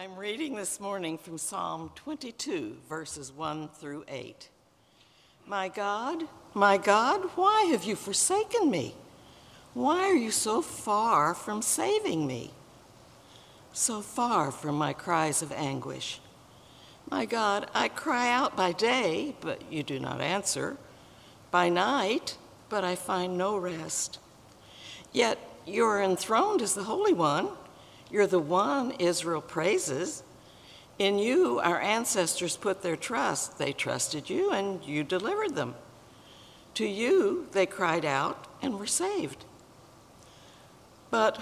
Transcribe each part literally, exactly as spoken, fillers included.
I'm reading this morning from Psalm twenty-two, verses one through eight. My God, my God, why have you forsaken me? Why are you so far from saving me? So far from my cries of anguish. My God, I cry out by day, but you do not answer. By night, but I find no rest. Yet you are enthroned as the Holy One. You're the one Israel praises. In you, our ancestors put their trust. They trusted you, and you delivered them. To you, they cried out and were saved. But,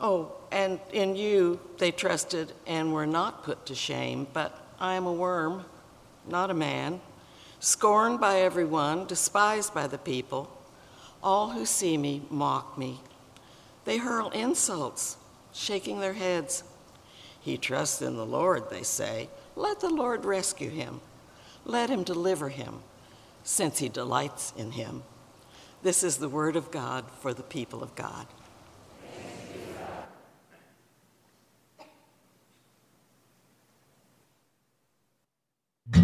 oh, and in you, they trusted and were not put to shame. But I am a worm, not a man, scorned by everyone, despised by the people. All who see me mock me. They hurl insults, shaking their heads. He trusts in the Lord, they say. Let the Lord rescue him. Let him deliver him, since he delights in him. This is the word of God for the people of God. Thanks be to God.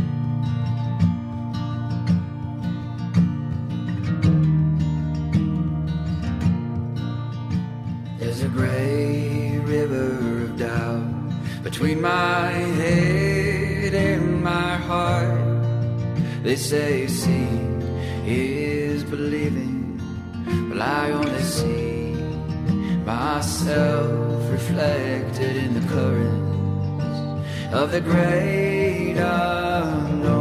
There's a gray river of doubt between my head and my heart. They say seeing is believing, but I only see myself reflected in the currents of the great unknown.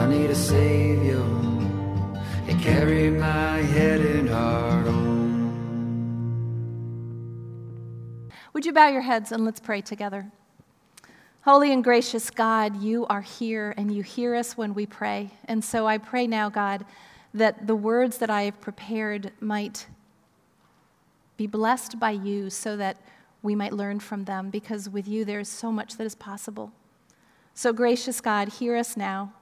I need a savior to carry my head and heart on. Would you bow your heads and let's pray together? Holy and gracious God, you are here and you hear us when we pray. And so I pray now, God, that the words that I have prepared might be blessed by you so that we might learn from them, because with you there is so much that is possible. So gracious God, hear us now.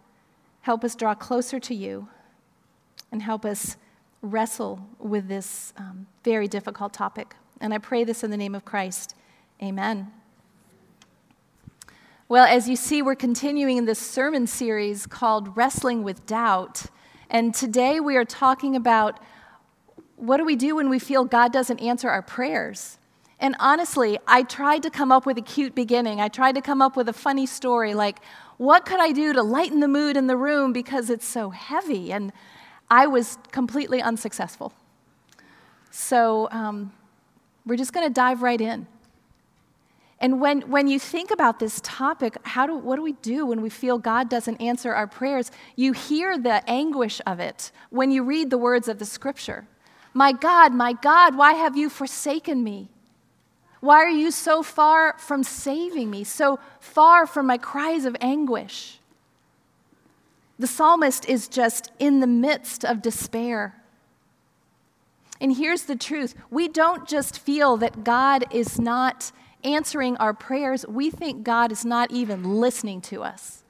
Help us draw closer to you and help us wrestle with this um, very difficult topic. And I pray this in the name of Christ. Amen. Well, as you see, we're continuing this sermon series called Wrestling with Doubt, and today we are talking about what do we do when we feel God doesn't answer our prayers. And honestly, I tried to come up with a cute beginning. I tried to come up with a funny story, like, what could I do to lighten the mood in the room because it's so heavy? And I was completely unsuccessful. So um, we're just going to dive right in. And when, when you think about this topic, how do, what do we do when we feel God doesn't answer our prayers? You hear the anguish of it when you read the words of the scripture. My God, my God, why have you forsaken me? Why are you so far from saving me, so far from my cries of anguish? The psalmist is just in the midst of despair. And here's the truth. We don't just feel that God is not answering our prayers, we think God is not even listening to us.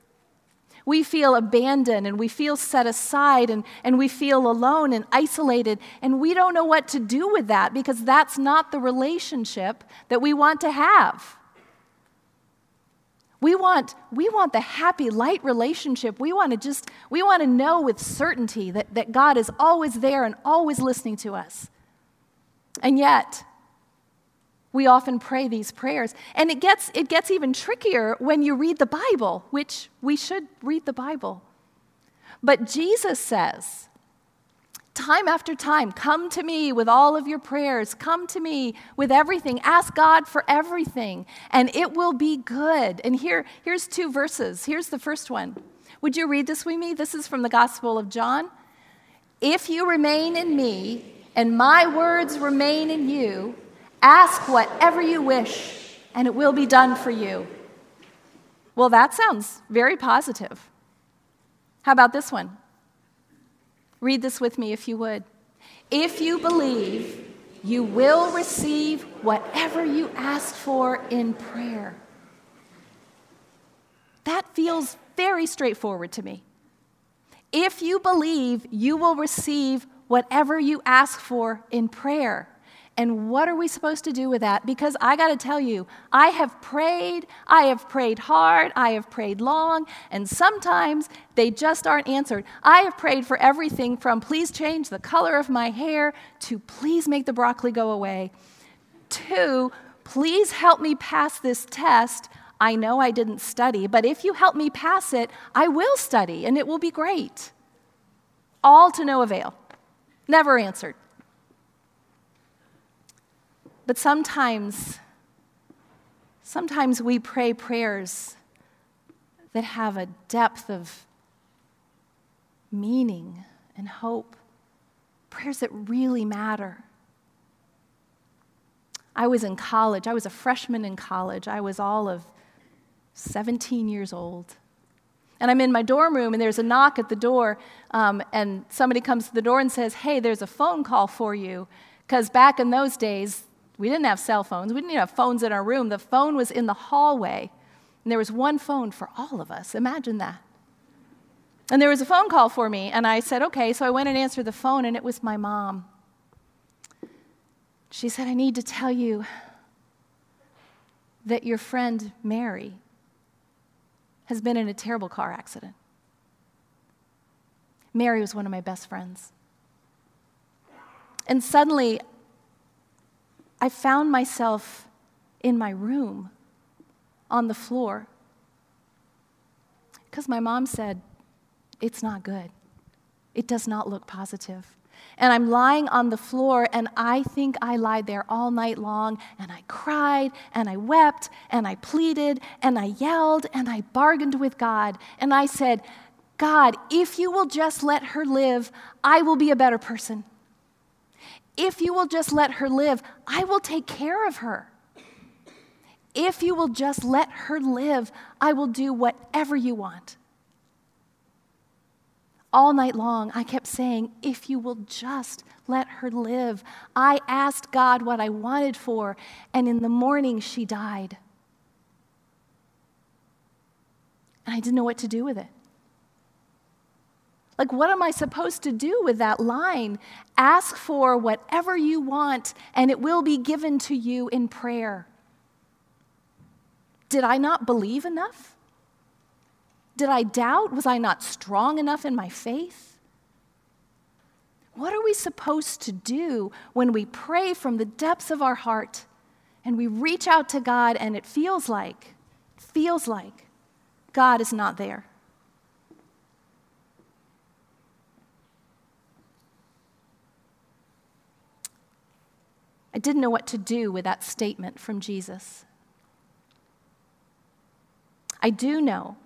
We feel abandoned and we feel set aside and, and we feel alone and isolated, and we don't know what to do with that because that's not the relationship that we want to have. We want, we want the happy, light relationship. We want to just, we want to know with certainty that, that God is always there and always listening to us. And yet, we often pray these prayers. And it gets it gets even trickier when you read the Bible, which we should read the Bible. But Jesus says, time after time, come to me with all of your prayers. Come to me with everything. Ask God for everything, and it will be good. And here, here's two verses. Here's the first one. Would you read this with me? This is from the Gospel of John. If you remain in me, and my words remain in you, ask whatever you wish, and it will be done for you. Well, that sounds very positive. How about this one? Read this with me if you would. If you believe, you will receive whatever you ask for in prayer. That feels very straightforward to me. If you believe, you will receive whatever you ask for in prayer. And what are we supposed to do with that? Because I got to tell you, I have prayed, I have prayed hard, I have prayed long, and sometimes they just aren't answered. I have prayed for everything from please change the color of my hair to please make the broccoli go away to please help me pass this test. I know I didn't study, but if you help me pass it, I will study and it will be great. All to no avail. Never answered. But sometimes, sometimes we pray prayers that have a depth of meaning and hope, prayers that really matter. I was in college. I was a freshman in college. I was all of seventeen years old. And I'm in my dorm room, and there's a knock at the door, um, and somebody comes to the door and says, hey, there's a phone call for you. Because back in those days, we didn't have cell phones. We didn't even have phones in our room. The phone was in the hallway, and there was one phone for all of us. Imagine that. And there was a phone call for me, and I said, okay. So I went and answered the phone, and it was my mom. She said, I need to tell you that your friend Mary has been in a terrible car accident. Mary was one of my best friends. And suddenly, I found myself in my room on the floor because my mom said, it's not good. It does not look positive. And I'm lying on the floor, and I think I lied there all night long, and I cried, and I wept, and I pleaded, and I yelled, and I bargained with God. And I said, God, if you will just let her live, I will be a better person. If you will just let her live, I will take care of her. If you will just let her live, I will do whatever you want. All night long, I kept saying, if you will just let her live. I asked God what I wanted for, and in the morning, she died. And I didn't know what to do with it. Like, what am I supposed to do with that line? Ask for whatever you want, and it will be given to you in prayer. Did I not believe enough? Did I doubt? Was I not strong enough in my faith? What are we supposed to do when we pray from the depths of our heart and we reach out to God and it feels like, feels like God is not there? I didn't know what to do with that statement from Jesus. I do know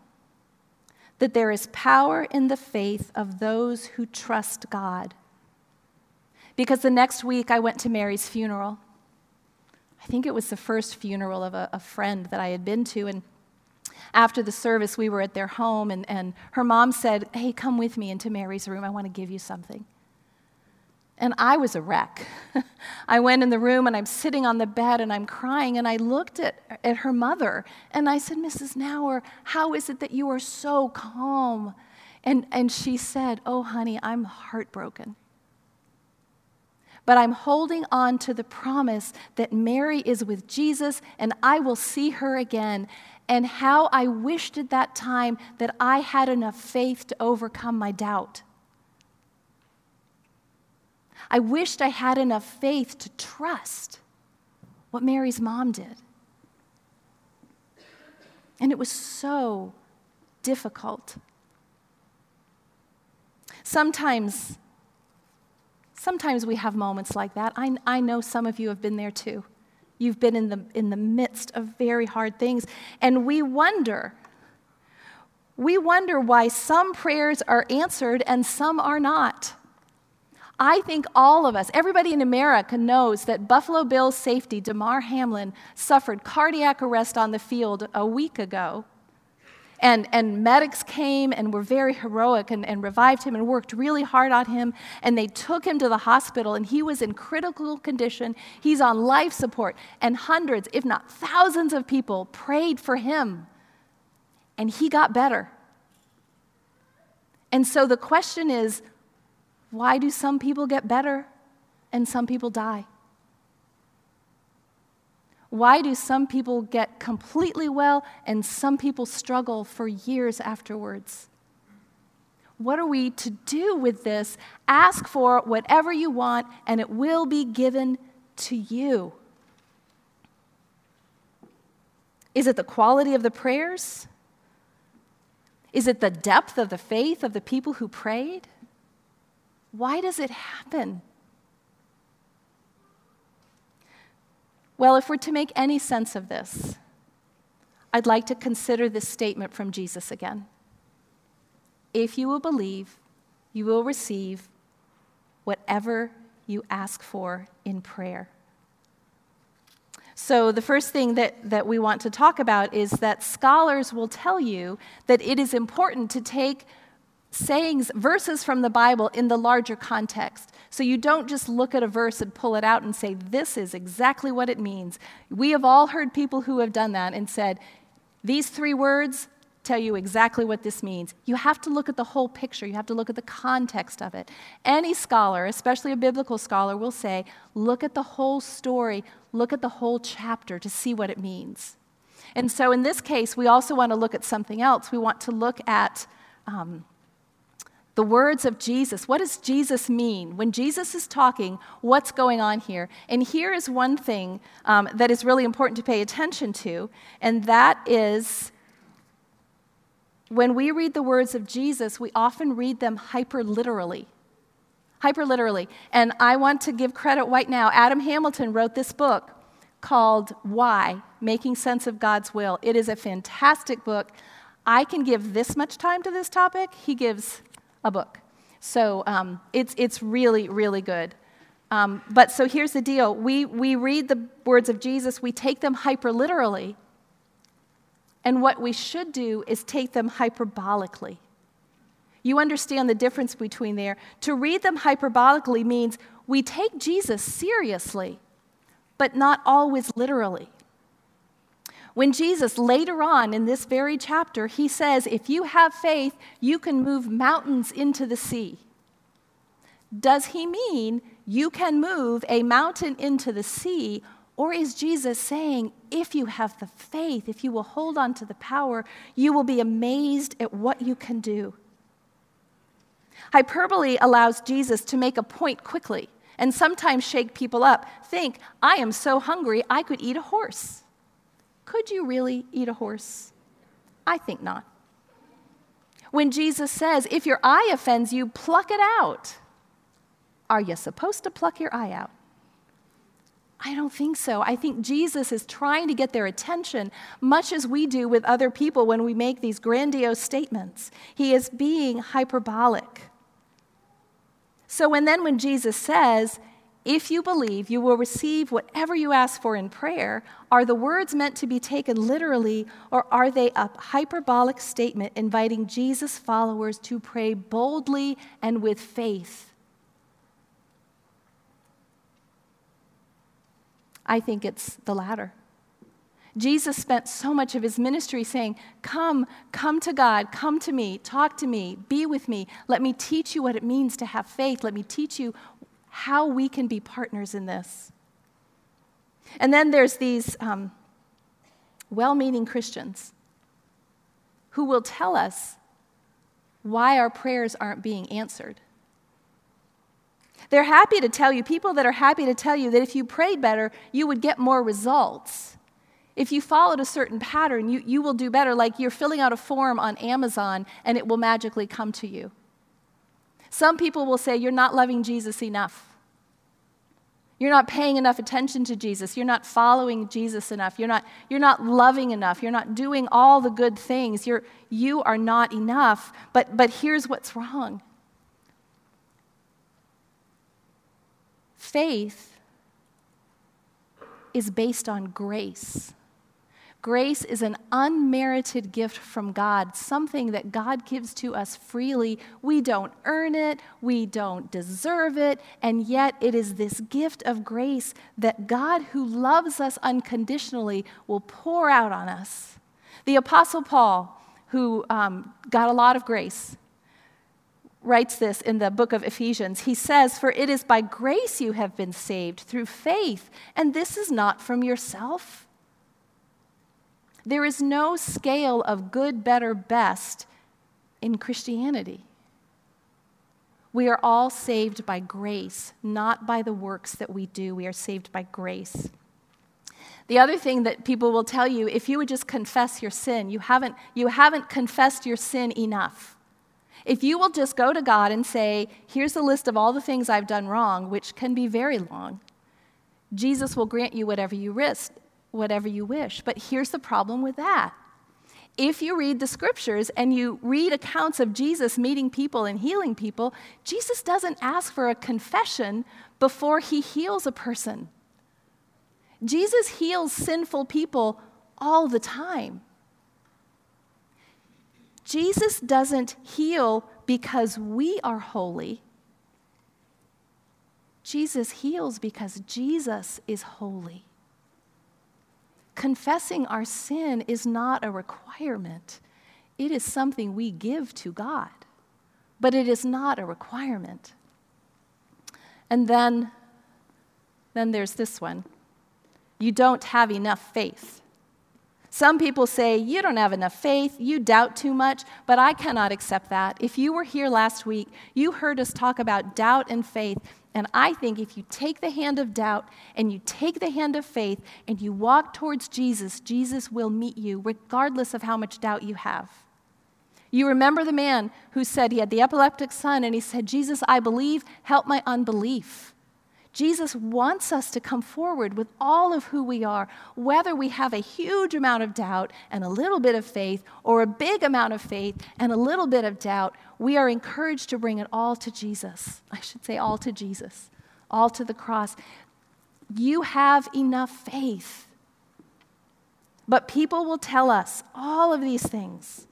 that there is power in the faith of those who trust God. Because the next week I went to Mary's funeral. I think it was the first funeral of a, a friend that I had been to. And after the service, we were at their home, and, and her mom said, hey, come with me into Mary's room. I want to give you something. And I was a wreck. I went in the room, and I'm sitting on the bed, and I'm crying, and I looked at, at her mother, and I said, Missus Nauer, how is it that you are so calm? And, and she said, oh, honey, I'm heartbroken. But I'm holding on to the promise that Mary is with Jesus, and I will see her again. And how I wished at that time that I had enough faith to overcome my doubt. I wished I had enough faith to trust what Mary's mom did. And it was so difficult. Sometimes, sometimes we have moments like that. I, I know some of you have been there too. You've been in the, in the midst of very hard things. And we wonder, we wonder why some prayers are answered and some are not. I think all of us, everybody in America knows that Buffalo Bills safety Damar Hamlin suffered cardiac arrest on the field a week ago. And, and medics came and were very heroic and, and revived him and worked really hard on him. And they took him to the hospital, and he was in critical condition. He's on life support. And hundreds, if not thousands of people prayed for him. And he got better. And so the question is, why do some people get better and some people die? Why do some people get completely well and some people struggle for years afterwards? What are we to do with this? Ask for whatever you want, and it will be given to you. Is it the quality of the prayers? Is it the depth of the faith of the people who prayed? Why does it happen? Well, if we're to make any sense of this, I'd like to consider this statement from Jesus again. If you will believe, you will receive whatever you ask for in prayer. So the first thing that, that we want to talk about is that scholars will tell you that it is important to take sayings, verses from the Bible in the larger context. So you don't just look at a verse and pull it out and say, this is exactly what it means. We have all heard people who have done that and said, these three words tell you exactly what this means. You have to look at the whole picture. You have to look at the context of it. Any scholar, especially a biblical scholar, will say, look at the whole story, look at the whole chapter to see what it means. And so in this case, we also want to look at something else. We want to look at um, the words of Jesus. What does Jesus mean? When Jesus is talking, what's going on here? And here is one thing um, that is really important to pay attention to, and that is, when we read the words of Jesus, we often read them hyperliterally. Hyperliterally. And I want to give credit right now. Adam Hamilton wrote this book called Why? Making Sense of God's Will. It is a fantastic book. I can give this much time to this topic. He gives a book. So um, it's, it's really, really good. Um, but so here's the deal. We, we read the words of Jesus. We take them hyperliterally. And what we should do is take them hyperbolically. You understand the difference between there. To read them hyperbolically means we take Jesus seriously, but not always literally. When Jesus, later on in this very chapter, he says, if you have faith, you can move mountains into the sea. Does he mean you can move a mountain into the sea? Or is Jesus saying, if you have the faith, if you will hold on to the power, you will be amazed at what you can do? Hyperbole allows Jesus to make a point quickly and sometimes shake people up. Think, I am so hungry, I could eat a horse. Could you really eat a horse? I think not. When Jesus says, if your eye offends you, pluck it out. Are you supposed to pluck your eye out? I don't think so. I think Jesus is trying to get their attention, much as we do with other people when we make these grandiose statements. He is being hyperbolic. So, and then when Jesus says, if you believe, you will receive whatever you ask for in prayer, are the words meant to be taken literally, or are they a hyperbolic statement inviting Jesus' followers to pray boldly and with faith? I think it's the latter. Jesus spent so much of his ministry saying, come, come to God, come to me, talk to me, be with me. Let me teach you what it means to have faith. Let me teach you how we can be partners in this. And then there's these um, well-meaning Christians who will tell us why our prayers aren't being answered. They're happy to tell you, people that are happy to tell you that if you prayed better, you would get more results. If you followed a certain pattern, you, you will do better, like you're filling out a form on Amazon and it will magically come to you. Some people will say, you're not loving Jesus enough. You're not paying enough attention to Jesus. You're not following Jesus enough. You're not, you're not loving enough. You're not doing all the good things. You're, you are not enough. But, but here's what's wrong. Faith is based on grace. Grace is an unmerited gift from God, something that God gives to us freely. We don't earn it, we don't deserve it, and yet it is this gift of grace that God, who loves us unconditionally, will pour out on us. The Apostle Paul, who um, got a lot of grace, writes this in the book of Ephesians. He says, "For it is by grace you have been saved through faith, and this is not from yourself. There is no scale of good, better, best in Christianity. We are all saved by grace, not by the works that we do. We are saved by grace." The other thing that people will tell you, if you would just confess your sin, you haven't, you haven't confessed your sin enough. If you will just go to God and say, "Here's a list of all the things I've done wrong," which can be very long, Jesus will grant you whatever you risk, whatever you wish. But here's the problem with that. If you read the scriptures and you read accounts of Jesus meeting people and healing people, Jesus doesn't ask for a confession before he heals a person. Jesus heals sinful people all the time. Jesus doesn't heal because we are holy. Jesus heals because Jesus is holy. Confessing our sin is not a requirement. It is something we give to God, but it is not a requirement. And then, then there's this one. You don't have enough faith. Some people say, "You don't have enough faith, you doubt too much," but I cannot accept that. If you were here last week, you heard us talk about doubt and faith, and I think if you take the hand of doubt and you take the hand of faith and you walk towards Jesus, Jesus will meet you regardless of how much doubt you have. You remember the man who said he had the epileptic son, and he said, "Jesus, I believe, help my unbelief." Jesus wants us to come forward with all of who we are, whether we have a huge amount of doubt and a little bit of faith, or a big amount of faith and a little bit of doubt. We are encouraged to bring it all to Jesus. I should say all to Jesus, all to the cross. You have enough faith. But people will tell us all of these things.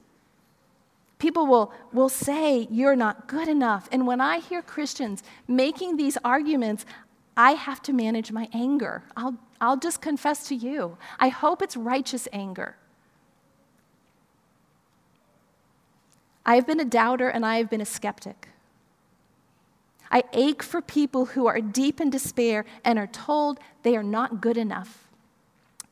People will, will say, "You're not good enough." And when I hear Christians making these arguments, I have to manage my anger. I'll, I'll just confess to you, I hope it's righteous anger. I have been a doubter and I have been a skeptic. I ache for people who are deep in despair and are told they are not good enough.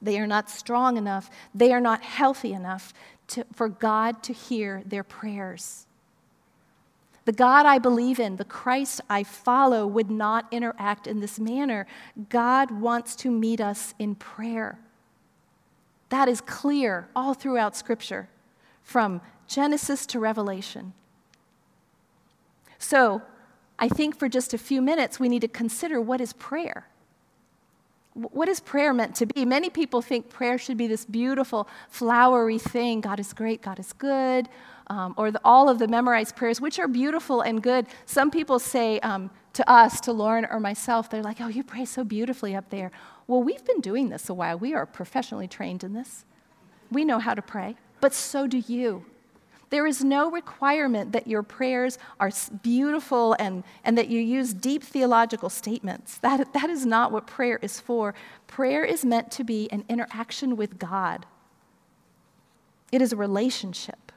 They are not strong enough. They are not healthy enough to, for God to hear their prayers. The God I believe in, the Christ I follow, would not interact in this manner. God wants to meet us in prayer. That is clear all throughout Scripture, from Genesis to Revelation. So, I think for just a few minutes, we need to consider, what is prayer? What is prayer meant to be? Many people think prayer should be this beautiful, flowery thing. God is great, God is good, um, or the, all of the memorized prayers, which are beautiful and good. Some people say um, to us, to Lauren or myself, they're like, "Oh, you pray so beautifully up there." Well, we've been doing this a while. We are professionally trained in this. We know how to pray, but so do you. There is no requirement that your prayers are beautiful and, and that you use deep theological statements. That, that is not what prayer is for. Prayer is meant to be an interaction with God. It is a relationship.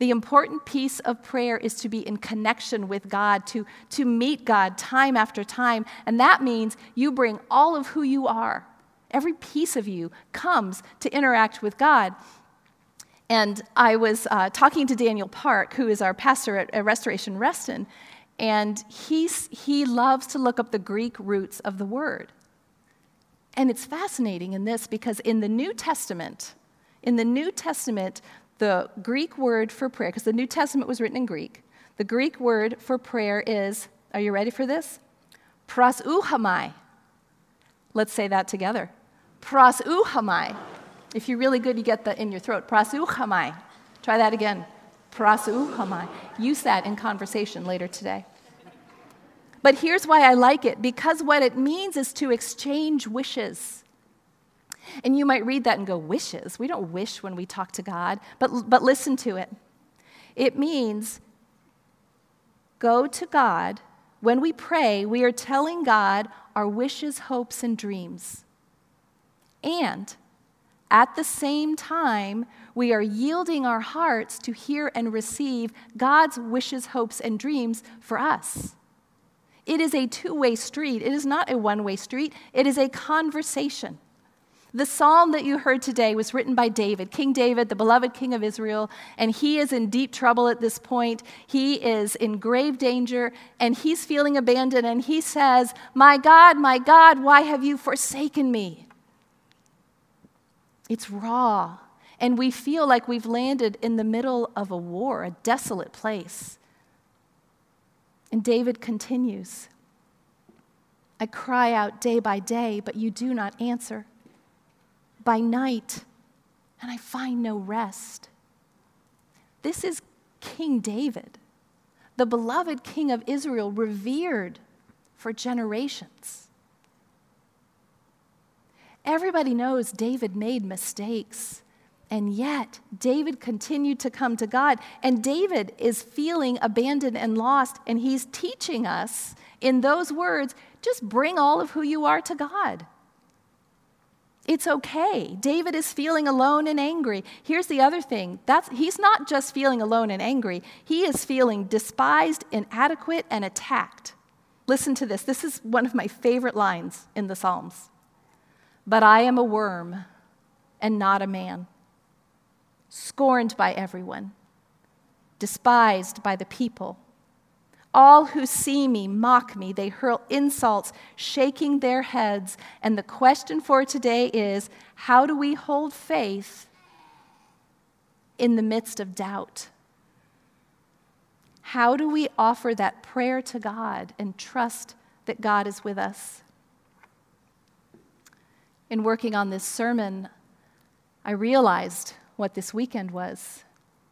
The important piece of prayer is to be in connection with God, to, to meet God time after time. And that means you bring all of who you are. Every piece of you comes to interact with God. And I was uh, talking to Daniel Park, who is our pastor at, at Restoration Reston, and he's, he loves to look up the Greek roots of the word. And it's fascinating in this, because in the New Testament, in the New Testament, the Greek word for prayer, because the New Testament was written in Greek, the Greek word for prayer is, are you ready for this? Proseuchomai. Let's say that together. Proseuchomai. If you're really good, you get the in your throat. Proseuchomai. Try that again. Proseuchomai. Use that in conversation later today. But here's why I like it, because what it means is to exchange wishes. And you might read that and go, "Wishes? We don't wish when we talk to God." But, but listen to it. It means go to God. When we pray, we are telling God our wishes, hopes, and dreams. And At the same time, we are yielding our hearts to hear and receive God's wishes, hopes, and dreams for us. It is a two-way street. It is not a one-way street. It is a conversation. The psalm that you heard today was written by David, King David, the beloved king of Israel, and he is in deep trouble at this point. He is in grave danger, and he's feeling abandoned, and he says, "My God, my God, why have you forsaken me?" It's raw, and we feel like we've landed in the middle of a war, a desolate place. And David continues, "I cry out day by day, but you do not answer. By night, and I find no rest." This is King David, the beloved king of Israel, revered for generations. Everybody knows David made mistakes, and yet David continued to come to God, and David is feeling abandoned and lost, and he's teaching us in those words, just bring all of who you are to God. It's okay. David is feeling alone and angry. Here's the other thing. That's, he's not just feeling alone and angry. He is feeling despised, inadequate, and attacked. Listen to this. This is one of my favorite lines in the Psalms. "But I am a worm and not a man, scorned by everyone, despised by the people. All who see me mock me. They hurl insults, shaking their heads." And the question for today is, how do we hold faith in the midst of doubt? How do we offer that prayer to God and trust that God is with us? In working on this sermon, I realized what this weekend was,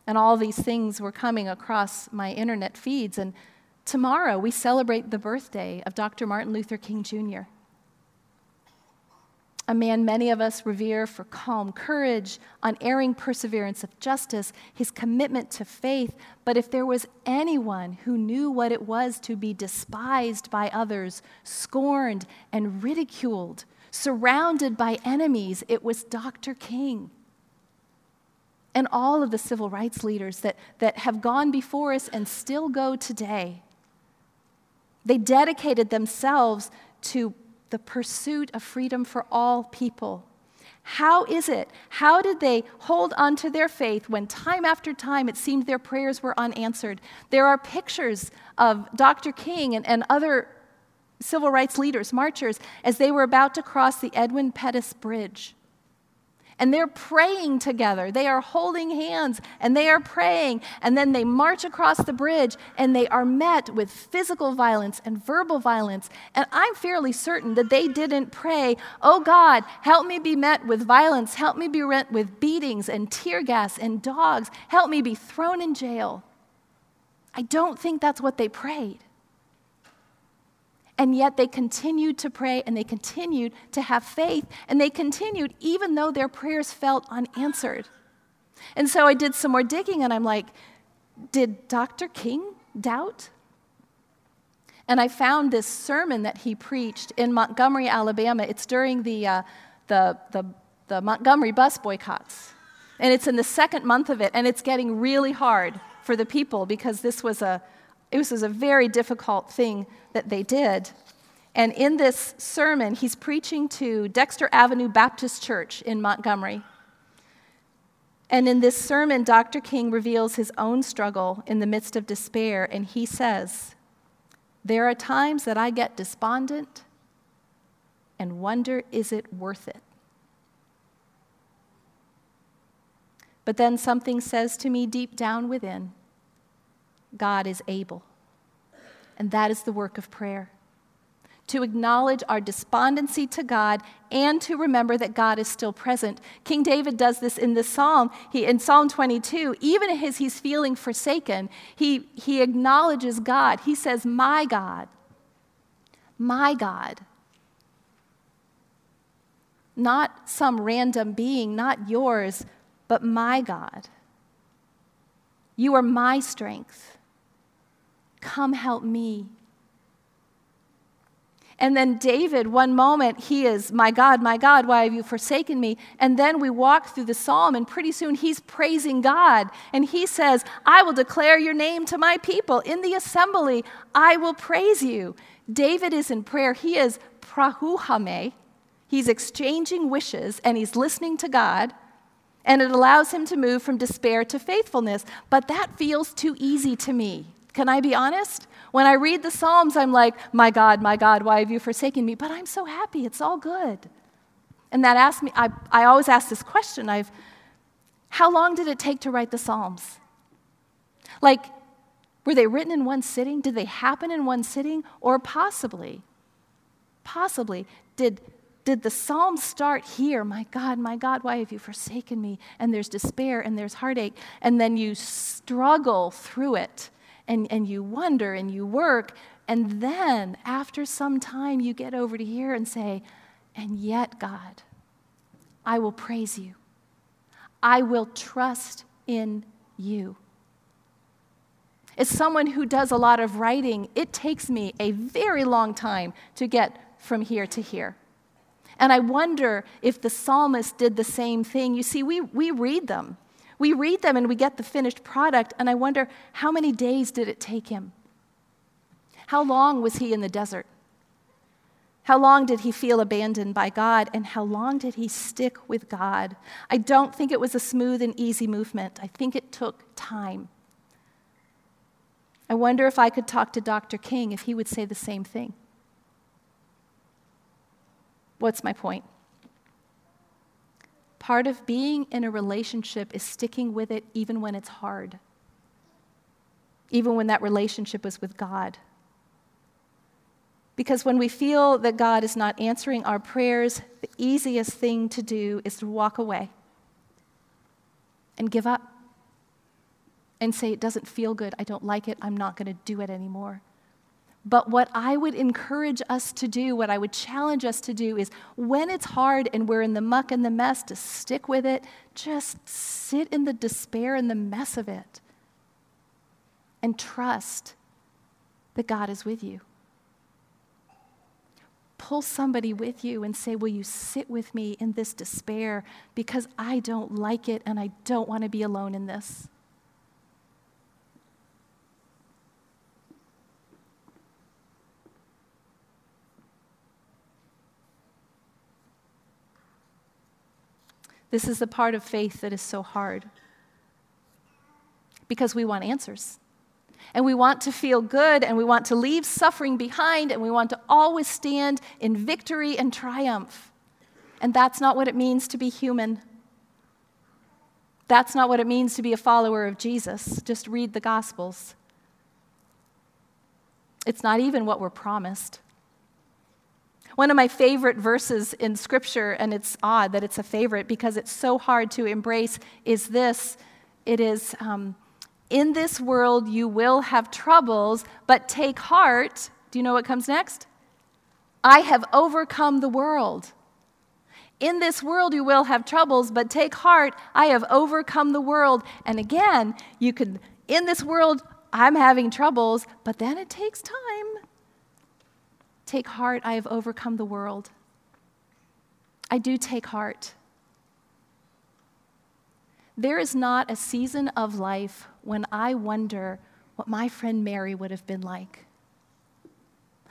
and all these things were coming across my internet feeds, and tomorrow we celebrate the birthday of Doctor Martin Luther King Junior, a man many of us revere for calm courage, unerring perseverance of justice, his commitment to faith. But if there was anyone who knew what it was to be despised by others, scorned and ridiculed, surrounded by enemies, it was Doctor King and all of the civil rights leaders that, that have gone before us and still go today. They dedicated themselves to the pursuit of freedom for all people. How is it? How did they hold on to their faith when time after time it seemed their prayers were unanswered? There are pictures of Doctor King and, and other civil rights leaders, marchers, as they were about to cross the Edmund Pettus Bridge. And they're praying together. They are holding hands, and they are praying. And then they march across the bridge, and they are met with physical violence and verbal violence. And I'm fairly certain that they didn't pray, "Oh God, help me be met with violence. Help me be met with beatings and tear gas and dogs. Help me be thrown in jail." I don't think that's what they prayed. And yet they continued to pray, and they continued to have faith, and they continued even though their prayers felt unanswered. And so I did some more digging, and I'm like, did Doctor King doubt? And I found this sermon that he preached in Montgomery, Alabama. It's during the, uh, the, the, the Montgomery bus boycotts. And it's in the second month of it, and it's getting really hard for the people because this was a This was a very difficult thing that they did. And in this sermon, he's preaching to Dexter Avenue Baptist Church in Montgomery. And in this sermon, Doctor King reveals his own struggle in the midst of despair, and he says, "There are times that I get despondent and wonder, is it worth it? But then something says to me deep down within, God is able." And that is the work of prayer. To acknowledge our despondency to God and to remember that God is still present. King David does this in this psalm. He, in Psalm twenty-two, even as he's feeling forsaken, he, he acknowledges God. He says, "My God, my God." Not some random being, not yours, but my God. "You are my strength. Come help me." And then David, one moment, he is, my God, my God, why have you forsaken me? And then we walk through the psalm, and pretty soon he's praising God. And he says, I will declare your name to my people. In the assembly, I will praise you. David is in prayer. He is proseuchomai. He's exchanging wishes, and he's listening to God. And it allows him to move from despair to faithfulness. But that feels too easy to me. Can I be honest? When I read the Psalms, I'm like, my God, my God, why have you forsaken me? But I'm so happy. It's all good. And that asked me, I, I always ask this question. I've, how long did it take to write the Psalms? Like, were they written in one sitting? Did they happen in one sitting? Or possibly, possibly, did Did the psalm start here? My God, my God, why have you forsaken me? And there's despair and there's heartache. And then you struggle through it and, and you wonder and you work. And then after some time, you get over to here and say, and yet, God, I will praise you. I will trust in you. As someone who does a lot of writing, it takes me a very long time to get from here to here. And I wonder if the psalmist did the same thing. You see, we, we read them. We read them and we get the finished product, and I wonder how many days did it take him? How long was he in the desert? How long did he feel abandoned by God, and how long did he stick with God? I don't think it was a smooth and easy movement. I think it took time. I wonder if I could talk to Doctor King if he would say the same thing. What's my point? Part of being in a relationship is sticking with it even when it's hard, even when that relationship is with God. Because when we feel that God is not answering our prayers, the easiest thing to do is to walk away and give up and say, it doesn't feel good, I don't like it, I'm not going to do it anymore. But what I would encourage us to do, what I would challenge us to do is when it's hard and we're in the muck and the mess, to stick with it, just sit in the despair and the mess of it and trust that God is with you. Pull somebody with you and say, will you sit with me in this despair because I don't like it and I don't want to be alone in this. This is the part of faith that is so hard because we want answers and we want to feel good and we want to leave suffering behind and we want to always stand in victory and triumph. And that's not what it means to be human. That's not what it means to be a follower of Jesus. Just read the Gospels. It's not even what we're promised. One of my favorite verses in Scripture, and it's odd that it's a favorite because it's so hard to embrace, is this. It is, um, in this world you will have troubles, but take heart. Do you know what comes next? I have overcome the world. In this world you will have troubles, but take heart. I have overcome the world. And again, you could, in this world I'm having troubles, but then it takes time. Take heart, I have overcome the world. I do take heart. There is not a season of life when I wonder what my friend Mary would have been like.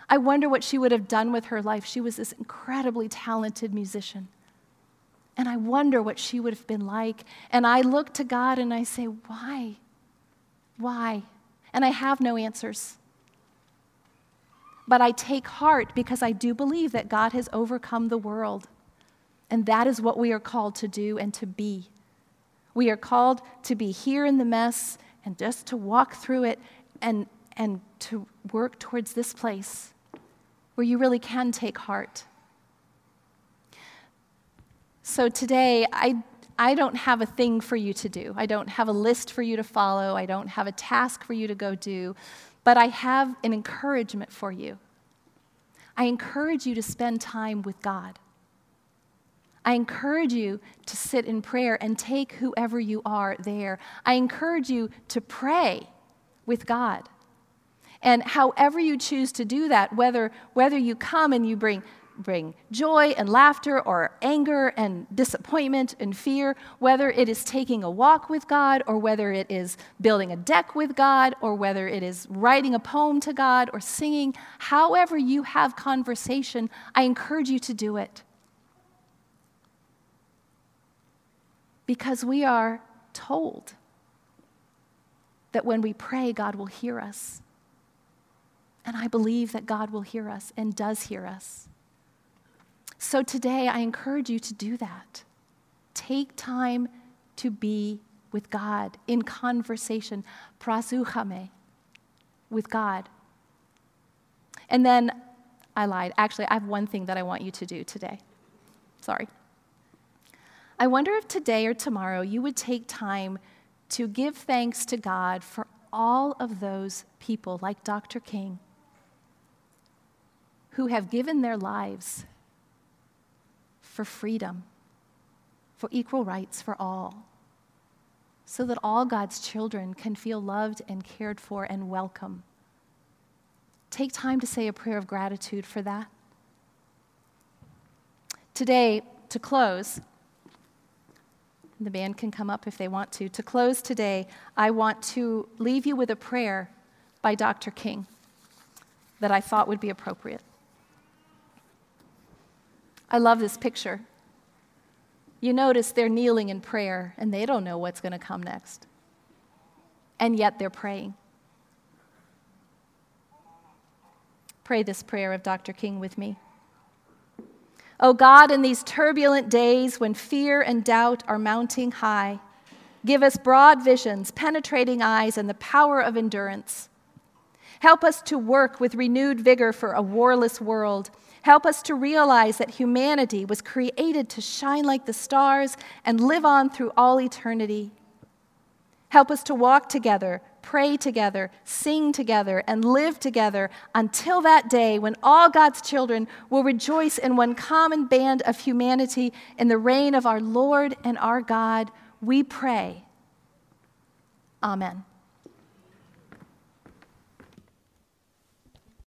I wonder what she would have done with her life. She was this incredibly talented musician. And I wonder what she would have been like. And I look to God and I say, why? Why? And I have no answers. But I take heart because I do believe that God has overcome the world. And that is what we are called to do and to be. We are called to be here in the mess and just to walk through it and, and to work towards this place where you really can take heart. So today, I, I don't have a thing for you to do. I don't have a list for you to follow. I don't have a task for you to go do. But I have an encouragement for you. I encourage you to spend time with God. I encourage you to sit in prayer and take whoever you are there. I encourage you to pray with God. And however you choose to do that, whether whether you come and you bring bring joy and laughter or anger and disappointment and fear, whether it is taking a walk with God or whether it is building a deck with God or whether it is writing a poem to God or singing, however you have conversation, I encourage you to do it. Because we are told that when we pray, God will hear us. And I believe that God will hear us and does hear us. So today, I encourage you to do that. Take time to be with God in conversation, proseuchomai, with God. And then, I lied. Actually, I have one thing that I want you to do today. Sorry. I wonder if today or tomorrow you would take time to give thanks to God for all of those people, like Doctor King, who have given their lives for freedom, for equal rights for all, so that all God's children can feel loved and cared for and welcome. Take time to say a prayer of gratitude for that. Today, to close, the band can come up if they want to. To close today, I want to leave you with a prayer by Doctor King that I thought would be appropriate. I love this picture. You notice they're kneeling in prayer, and they don't know what's going to come next. And yet they're praying. Pray this prayer of Doctor King with me. Oh God, in these turbulent days when fear and doubt are mounting high, give us broad visions, penetrating eyes, and the power of endurance. Help us to work with renewed vigor for a warless world. Help us to realize that humanity was created to shine like the stars and live on through all eternity. Help us to walk together, pray together, sing together, and live together until that day when all God's children will rejoice in one common band of humanity in the reign of our Lord and our God. We pray. Amen.